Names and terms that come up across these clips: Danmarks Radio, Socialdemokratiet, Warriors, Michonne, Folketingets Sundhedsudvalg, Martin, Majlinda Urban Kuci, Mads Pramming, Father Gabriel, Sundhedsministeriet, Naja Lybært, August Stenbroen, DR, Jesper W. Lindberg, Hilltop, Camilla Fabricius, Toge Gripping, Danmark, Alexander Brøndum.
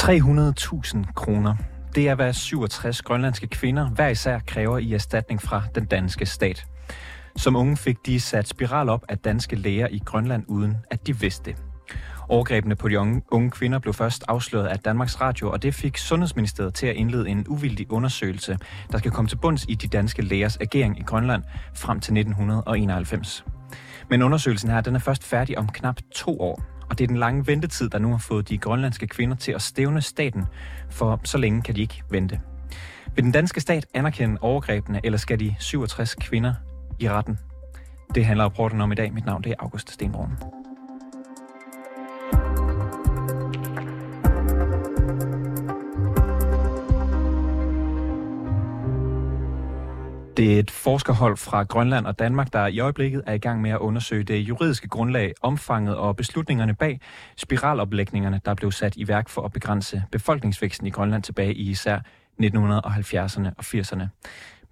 300.000 kroner. Det er, hvad 67 grønlandske kvinder hver især kræver i erstatning fra den danske stat. Som unge fik de sat spiral op af danske læger i Grønland, uden at de vidste det. Overgrebene på de unge kvinder blev først afsløret af Danmarks Radio, og det fik Sundhedsministeriet til at indlede en uvildig undersøgelse, der skal komme til bunds i de danske lægers agering i Grønland frem til 1991. Men undersøgelsen her, den er først færdig om knap 2 år, og det er den lange ventetid, der nu har fået de grønlandske kvinder til at stævne staten, for så længe kan de ikke vente. Vil den danske stat anerkende overgrebene, eller skal de 67 kvinder i retten? Det handler rapporten om i dag. Mit navn det er August Stenbroen. Det er et forskerhold fra Grønland og Danmark, der i øjeblikket er i gang med at undersøge det juridiske grundlag, omfanget og beslutningerne bag spiraloplægningerne, der blev sat i værk for at begrænse befolkningsvæksten i Grønland tilbage i især 1970'erne og 80'erne.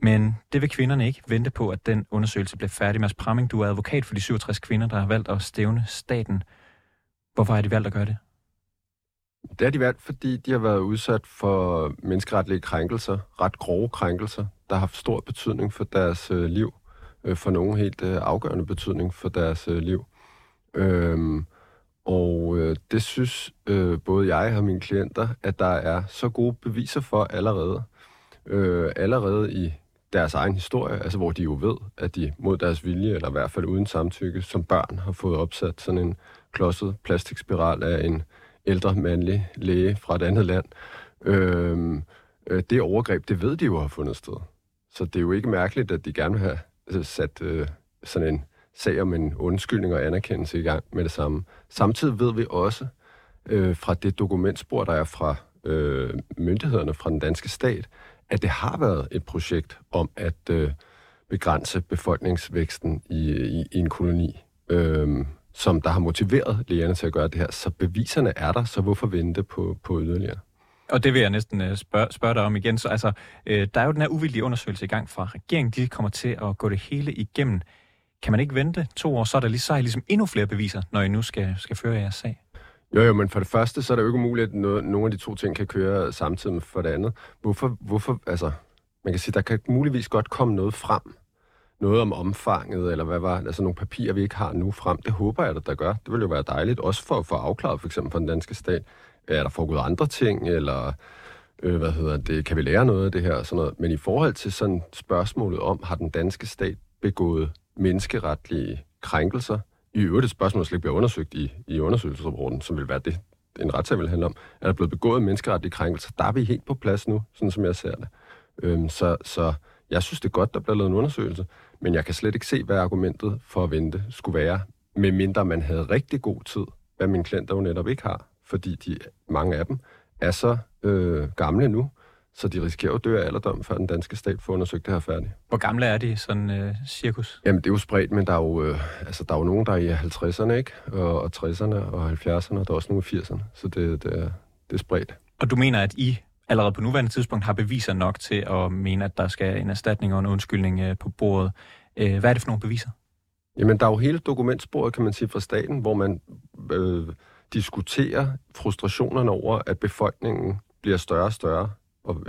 Men det vil kvinderne ikke vente på, at den undersøgelse blev færdig. Mads Pramming, du er advokat for de 67 kvinder, der har valgt at stævne staten. Hvorfor har de valgt at gøre det? Det har de valgt, fordi de har været udsat for menneskeretlige krænkelser, ret grove krænkelser, der har haft stor betydning for deres liv. For nogen helt afgørende betydning for deres liv. Det synes både jeg og mine klienter, at der er så gode beviser for allerede. Allerede i deres egen historie, altså hvor de jo ved, at de mod deres vilje, eller i hvert fald uden samtykke, som børn har fået opsat sådan en klodset plastikspiral af en ældre mandlig læge fra et andet land. Det overgreb, det ved de jo har fundet sted. Så det er jo ikke mærkeligt, at de gerne vil have sat sådan en sag om en undskyldning og anerkendelse i gang med det samme. Samtidig ved vi også fra det dokumentspor, der er fra myndighederne, fra den danske stat, at det har været et projekt om at begrænse befolkningsvæksten i en koloni, som der har motiveret lægerne til at gøre det her. Så beviserne er der, så hvorfor vente på yderligere? Og det vil jeg næsten spørge dig om igen. Så altså, der er jo den her uvildige undersøgelse i gang fra regeringen. De kommer til at gå det hele igennem. Kan man ikke vente 2 år, så er der ligesom endnu flere beviser, når I nu skal føre jeres sag? Jo, men for det første, så er det jo ikke umuligt, at nogle af de 2 ting kan køre samtidig med for det andet. Hvorfor, altså, man kan sige, der kan muligvis godt komme noget frem. Noget om omfanget, eller hvad var, altså nogle papirer, vi ikke har nu frem. Det håber jeg, at der gør. Det ville jo være dejligt, også for at få afklaret, for eksempel for den danske stat. Er der foregået andre ting, eller kan vi lære noget af det her, og sådan noget. Men i forhold til sådan spørgsmålet om, har den danske stat begået menneskeretlige krænkelser, i øvrigt et spørgsmål, der slet ikke bliver undersøgt i undersøgelsesrapporten, som vil være det, en retssag vil handle om, er der blevet begået menneskeretlige krænkelser. Der er vi helt på plads nu, sådan som jeg ser det. Så jeg synes, det er godt, der bliver lavet en undersøgelse, men jeg kan slet ikke se, hvad argumentet for at vente skulle være, medmindre man havde rigtig god tid, hvad mine klienter jo netop ikke har, fordi mange af dem er så gamle nu, så de risikerer at dø af alderdom, før den danske stat får undersøgt det her færdigt. Hvor gamle er de, sådan cirkus? Jamen, det er jo spredt, men der er jo nogen, der er i 50'erne, ikke? Og 60'erne og 70'erne, og der er også nogle i 80'erne. Så det er spredt. Og du mener, at I allerede på nuværende tidspunkt har beviser nok til at mene, at der skal en erstatning og en undskyldning på bordet. Hvad er det for nogle beviser? Jamen, der er jo hele dokumentsporet, kan man sige, fra staten, hvor man diskuterer frustrationerne over, at befolkningen bliver større og større, og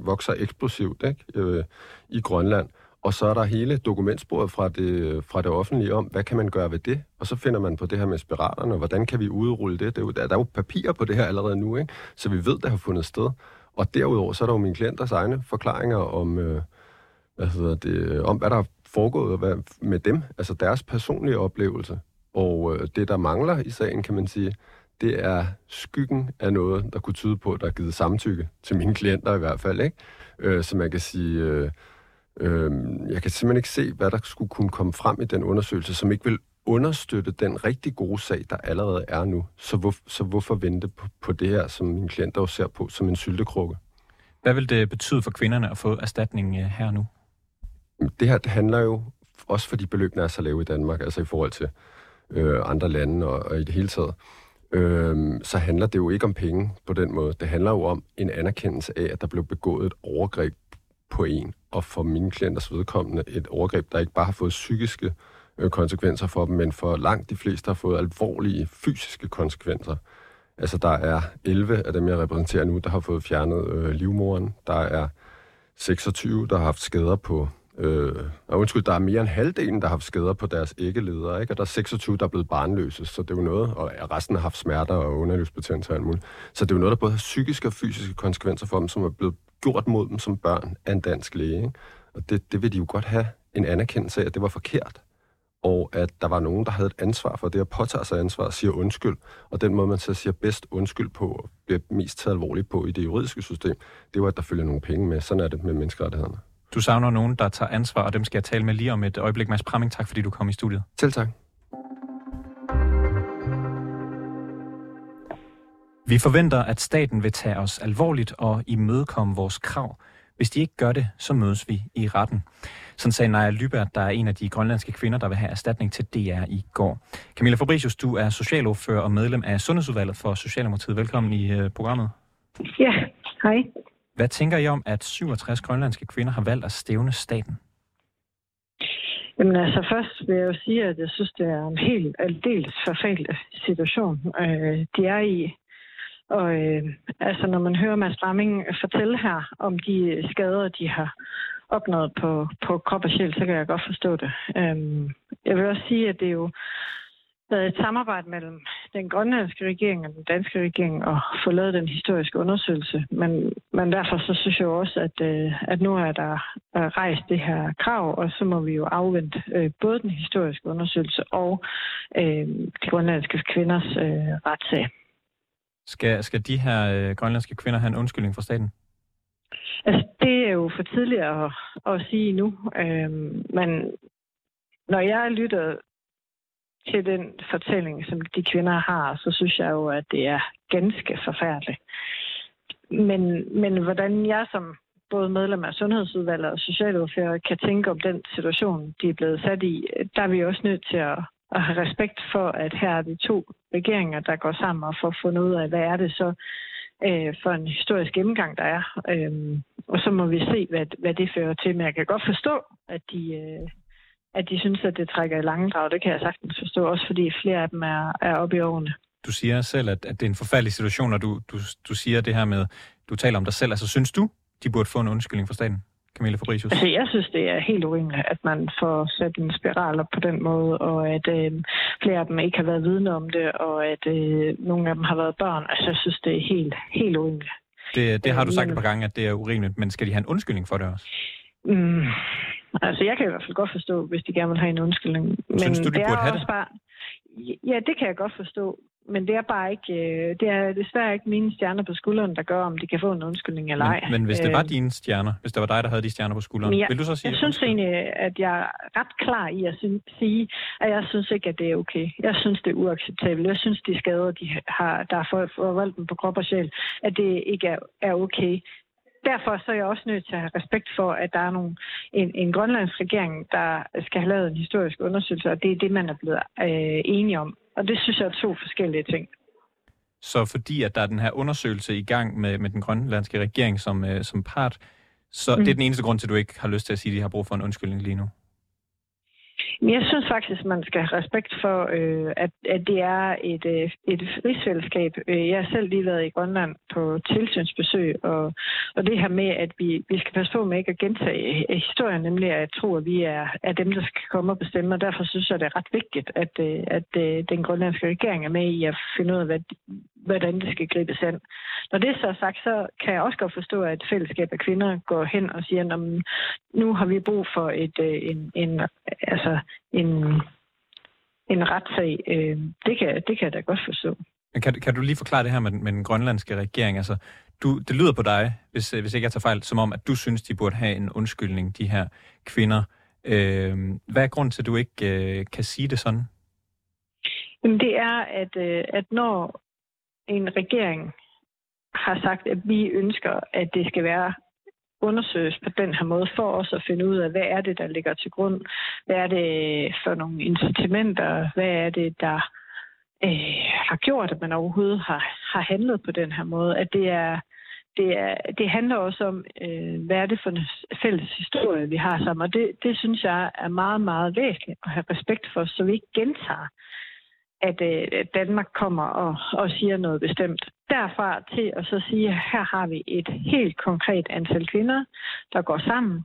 vokser eksplosivt, ikke? I Grønland. Og så er der hele dokumentsporet fra det offentlige om, hvad kan man gøre ved det? Og så finder man på det her med spiralerne, og hvordan kan vi udrulle det? Der er jo papirer på det her allerede nu, ikke? Så vi ved, det har fundet sted. Og derudover, så er der jo mine klienters egne forklaringer om, om hvad der er foregået med dem. Altså deres personlige oplevelse. Og det, der mangler i sagen, kan man sige, det er skyggen af noget, der kunne tyde på, at der er givet samtykke til mine klienter i hvert fald, ikke? Så man kan sige, jeg kan simpelthen ikke se, hvad der skulle kunne komme frem i den undersøgelse, som ikke vil understøtte den rigtig gode sag, der allerede er nu. Så hvorfor vente på det her, som mine klienter jo ser på som en syltekrukke? Hvad vil det betyde for kvinderne at få erstatning her nu? Det her, det handler jo også for de beløb, der er så lave i Danmark, altså i forhold til andre lande og i det hele taget. Så handler det jo ikke om penge på den måde. Det handler jo om en anerkendelse af, at der blev begået et overgreb på en, og for mine klienters vedkommende et overgreb, der ikke bare har fået psykiske konsekvenser for dem, men for langt de fleste har fået alvorlige fysiske konsekvenser. Altså, der er 11 af dem, jeg repræsenterer nu, der har fået fjernet livmoderen. Der er 26, der har haft skader på... der er mere end halvdelen, der har haft skader på deres æggeledere, ikke? Og der er 26, der er blevet barnløse, så det er jo noget, og resten har haft smerter og underlivsbetændelse og alt muligt. Så det er jo noget, der både har psykiske og fysiske konsekvenser for dem, som er blevet gjort mod dem som børn af en dansk læge, ikke? Og det vil de jo godt have en anerkendelse af, at det var forkert, og at der var nogen, der havde et ansvar for det, og påtager sig ansvar og siger undskyld. Og den måde, man så siger bedst undskyld på, og bliver mest taget alvorligt på i det juridiske system, det var, at der følger nogle penge med. Sådan er det med menneskerettighederne. Du savner nogen, der tager ansvar, og dem skal jeg tale med lige om et øjeblik. Mads Pramming, tak fordi du kom i studiet. Selv tak. Vi forventer, at staten vil tage os alvorligt og imødekomme vores krav. Hvis de ikke gør det, så mødes vi i retten. Sådan sagde Naja Lybært, der er en af de grønlandske kvinder, der vil have erstatning til DR i går. Camilla Fabricius, du er socialordfører og medlem af Sundhedsudvalget for Socialdemokratiet. Velkommen i programmet. Ja, hej. Hvad tænker I om, at 67 grønlandske kvinder har valgt at stævne staten? Jamen altså, først vil jeg jo sige, at jeg synes, det er en helt aldeles forfærdelig situation, de er i. Og altså, når man hører Mads Pramming fortælle her om de skader, de har opnået på krop og sjæl, så kan jeg godt forstå det. Jeg vil også sige, at det er jo et samarbejde mellem den grønlandske regering og den danske regering og få lavet den historiske undersøgelse. Men derfor så synes jeg også, at nu er der rejst det her krav, og så må vi jo afvente både den historiske undersøgelse og de grønlandske kvinders retssag. Skal de her grønlandske kvinder have en undskyldning fra staten? Altså, det er jo for tidligt at sige nu. Men når jeg lytter til den fortælling, som de kvinder har, så synes jeg jo, at det er ganske forfærdeligt. Men hvordan jeg som både medlem af Sundhedsudvalget og socialordfører kan tænke om den situation, de er blevet sat i, der er vi også nødt til at have respekt for, at her er de to regeringer, der går sammen og får fundet ud af, hvad er det så for en historisk gennemgang, der er. Og så må vi se, hvad det fører til. Men jeg kan godt forstå, at de synes, at det trækker i langdrag. Det kan jeg sagtens forstå, også fordi flere af dem er oppe i årene. Du siger selv, at det er en forfærdelig situation, og du siger det her med, du taler om dig selv. Altså, synes du, de burde få en undskyldning fra staten, Camilla Fabricius? Altså, jeg synes, det er helt urimeligt, at man får sat en spiral op på den måde, og at flere af dem ikke har været vidne om det, og at nogle af dem har været børn. Altså, jeg synes, det er helt, helt urimeligt. Det har du sagt et par gange, at det er urimeligt, men skal de have en undskyldning for det også? Altså, jeg kan i hvert fald godt forstå, hvis de gerne vil have en undskyldning. Men synes du, de burde have det? Ja, det kan jeg godt forstå. Men det er bare ikke... Det er desværre ikke mine stjerner på skulderen, der gør, om de kan få en undskyldning eller ej. Men hvis det var dine stjerner, hvis det var dig, der havde de stjerner på skulderen, vil du så sige... Jeg synes egentlig, at jeg er ret klar i at sige, at jeg synes ikke, at det er okay. Jeg synes, det er uacceptabelt. Jeg synes, de skader, de har, der har forvoldt dem på krop og sjæl, at det ikke er okay. Derfor så er jeg også nødt til at have respekt for, at der er en grønlandsk regering, der skal have lavet en historisk undersøgelse, og det er det, man er blevet enige om. Og det synes jeg er to forskellige ting. Så fordi at der er den her undersøgelse i gang med den grønlandske regering som part, så det er den eneste grund til, at du ikke har lyst til at sige, at de har brug for en undskyldning lige nu? Jeg synes faktisk, man skal have respekt for, at det er et rigsfællesskab. Jeg har selv lige været i Grønland på tilsynsbesøg, og det her med, at vi skal passe på med ikke at gentage historien, nemlig at jeg tror, at vi er dem, der skal komme og bestemme, og derfor synes jeg, det er ret vigtigt, at den grønlandske regering er med i at finde ud af, hvordan det skal gribes an. Når det så er sagt, så kan jeg også godt forstå, at et fællesskab af kvinder går hen og siger, nu har vi brug for en retssag. Det kan jeg da godt forstå. Men kan du lige forklare det her med den grønlandske regering? Altså, det lyder på dig, hvis ikke jeg tager fejl, som om, at du synes, de burde have en undskyldning, de her kvinder. Hvad er grunden til, at du ikke kan sige det sådan? Jamen, det er, at når en regering har sagt, at vi ønsker, at det skal være undersøges på den her måde for os at finde ud af, hvad er det, der ligger til grund? Hvad er det for nogle incitamenter? Hvad er det, der har gjort, at man overhovedet har handlet på den her måde? At det handler også om, hvad er det for en fælles historie, vi har sammen? Og det synes jeg er meget, meget væsentligt at have respekt for, så vi ikke gentager at Danmark kommer og siger noget bestemt. Derfra til at så sige, at her har vi et helt konkret antal kvinder, der går sammen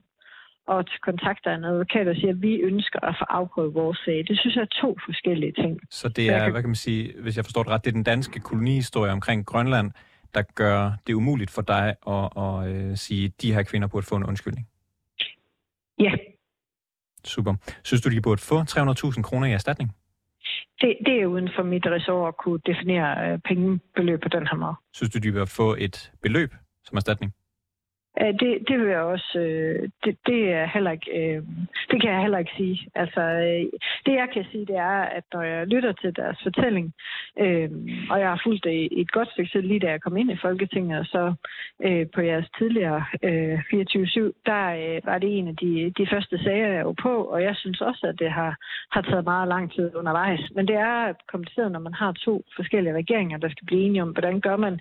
og kontakter en advokat og siger, at vi ønsker at få afprøvet vores sag. Det synes jeg er to forskellige ting. Så det er, hvad kan man sige, hvis jeg forstår det ret, det er den danske kolonihistorie omkring Grønland, der gør det umuligt for dig at sige, at de her kvinder burde få en undskyldning? Ja. Super. Synes du, de burde få 300.000 kroner i erstatning? Det er uden for mit ressort at kunne definere pengebeløb på den her måde. Synes du, de bør få et beløb som erstatning? Det vil jeg også. Det er heller ikke. Det kan jeg heller ikke sige. Altså, det jeg kan sige, det er, at når jeg lytter til deres fortælling, og jeg har fulgt det i et godt stykke tid, lige da jeg kom ind i Folketinget, og så på jeres tidligere 24/7, der var det en af de første sager, jeg var på, og jeg synes også, at det har taget meget lang tid undervejs. Men det er kompliceret, når man har to forskellige regeringer, der skal blive enige om, hvordan gør man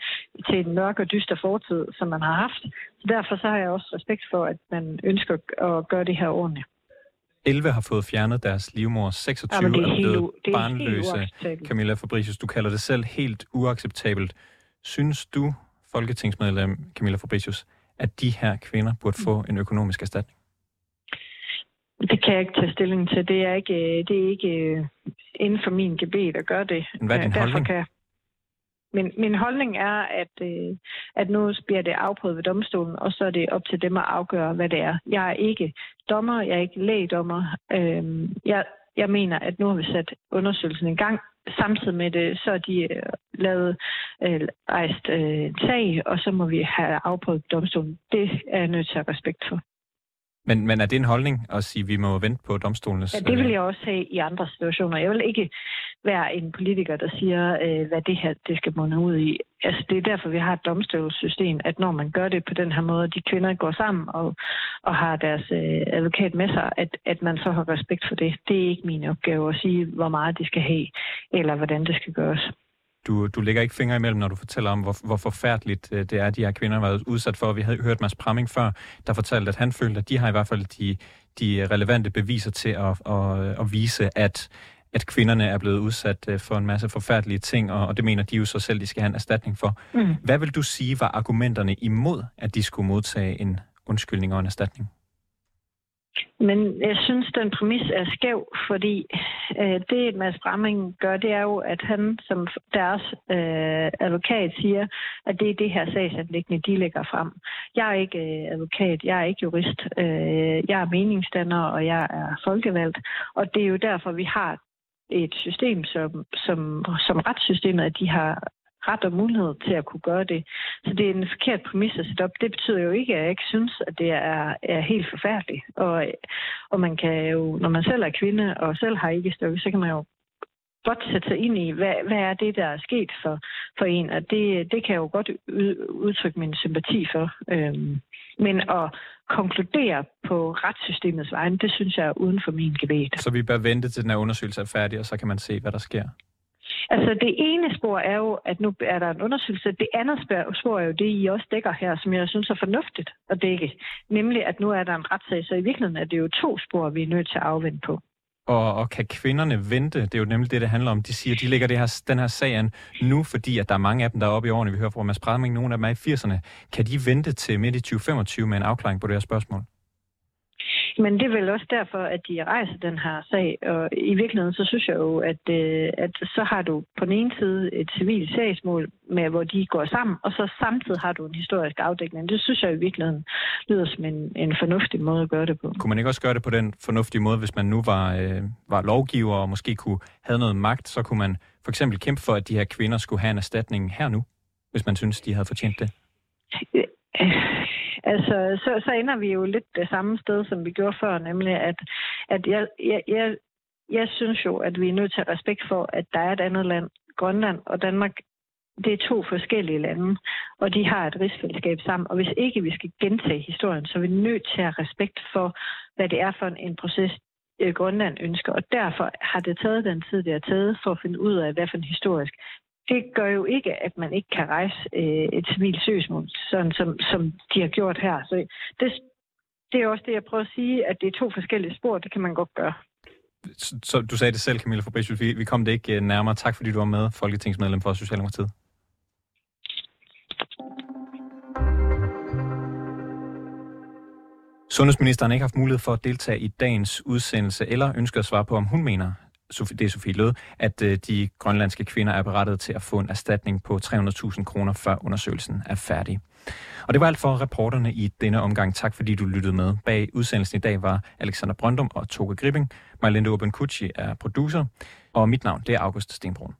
til en mørk og dyster fortid, som man har haft. Derfor så har jeg også respekt for, at man ønsker at gøre det her ordentligt. 11 har fået fjernet deres livmor, 26 er blevet barnløse. Camilla Fabricius, du kalder det selv helt uacceptabelt. Synes du, folketingsmedlem Camilla Fabricius, at de her kvinder burde få en økonomisk erstatning? Det kan jeg ikke tage stilling til. Det er ikke inden for min gebet at gøre det. Men hvad er din holdning? Min holdning er, at nu bliver det afprøvet ved domstolen, og så er det op til dem at afgøre, hvad det er. Jeg er ikke dommer, jeg er ikke lægdommer. Jeg mener, at nu har vi sat undersøgelsen i gang. Samtidig med det, så er de rejst sag, og så må vi have afprøvet domstolen. Det er jeg nødt til at have respekt for. Men er det en holdning at sige, at vi må vente på domstolenes... Ja, det vil jeg også have i andre situationer. Jeg vil ikke være en politiker, der siger, hvad det her det skal munde ud i. Altså, det er derfor, vi har et domstolssystem, at når man gør det på den her måde, de kvinder går sammen og har deres advokat med sig, at man så har respekt for det. Det er ikke min opgave at sige, hvor meget de skal have, eller hvordan det skal gøres. Du lægger ikke fingre imellem, når du fortæller om, hvor forfærdeligt det er, at de her kvinder har været udsat for. Vi havde hørt Mads Pramming før, der fortalte, at han følte, at de har i hvert fald de relevante beviser til at vise, at kvinderne er blevet udsat for en masse forfærdelige ting, og det mener de jo så selv, de skal have en erstatning for. Mm. Hvad vil du sige var argumenterne imod, at de skulle modtage en undskyldning og en erstatning? Men jeg synes, den præmis er skæv, fordi det, Mads Pramming gør, det er jo, at han som deres advokat siger, at det er det her sagsanliggende, de lægger frem. Jeg er ikke advokat, jeg er ikke jurist, jeg er meningsdanner, og jeg er folkevalgt, og det er jo derfor, vi har et system, som retssystemet, at de har ret og mulighed til at kunne gøre det. Så det er en forkert præmis at sætte op. Det betyder jo ikke, at jeg ikke synes, at det er helt forfærdeligt. Og man kan jo, når man selv er kvinde og selv har æggestokke, så kan man jo godt sætte sig ind i, hvad er det, der er sket for en. Og det kan jeg jo godt udtrykke min sympati for. Men at konkludere på retssystemets vegne, det synes jeg er uden for min gebet. Så vi bør vente til den her undersøgelse er færdig, og så kan man se, hvad der sker? Altså det ene spor er jo, at nu er der en undersøgelse. Det andet spor er jo det, I også dækker her, som jeg synes er fornuftigt at dække. Nemlig, at nu er der en retssag, så i virkeligheden er det jo to spor, vi er nødt til at afvente på. Og kan kvinderne vente? Det er jo nemlig det, det handler om. De siger, de lægger den her sag an nu, fordi at der er mange af dem, der er oppe i årene. Vi hører fra Mads Pramming, nogle af dem er i 80'erne. Kan de vente til midt i 2025 med en afklaring på det her spørgsmål? Men det er vel også derfor, at de rejser den her sag, og i virkeligheden så synes jeg jo, at så har du på den ene side et civilt sagsmål, med, hvor de går sammen, og så samtidig har du en historisk afdækning. Det synes jeg i virkeligheden lyder som en fornuftig måde at gøre det på. Kunne man ikke også gøre det på den fornuftige måde, hvis man nu var lovgiver og måske havde noget magt, så kunne man for eksempel kæmpe for, at de her kvinder skulle have en erstatning her nu, hvis man synes, de havde fortjent det? Altså, så ender vi jo lidt det samme sted, som vi gjorde før, nemlig at jeg synes jo, at vi er nødt til at have respekt for, at der er et andet land, Grønland og Danmark. Det er to forskellige lande, og de har et rigsfællesskab sammen. Og hvis ikke vi skal gentage historien, så er vi nødt til at have respekt for, hvad det er for en proces, Grønland ønsker. Og derfor har det taget den tid, det har taget, for at finde ud af, hvad for en historisk. Det gør jo ikke, at man ikke kan rejse et civilt søgsmål, sådan som de har gjort her. Så det er også det, jeg prøver at sige, at det er to forskellige spor, det kan man godt gøre. så du sagde det selv, Camilla Fabricius, vi kom det ikke nærmere. Tak fordi du var med, folketingsmedlem for Socialdemokratiet. Sundhedsministeren har ikke haft mulighed for at deltage i dagens udsendelse, eller ønsker at svare på, om hun mener, det er Sofie Løde, at de grønlandske kvinder er berettiget til at få en erstatning på 300.000 kroner, før undersøgelsen er færdig. Og det var alt for reporterne i denne omgang. Tak fordi du lyttede med. Bag udsendelsen i dag var Alexander Brøndum og Toge Gripping. Majlinda Urban Kuci er producer, og mit navn det er August Stenbroen.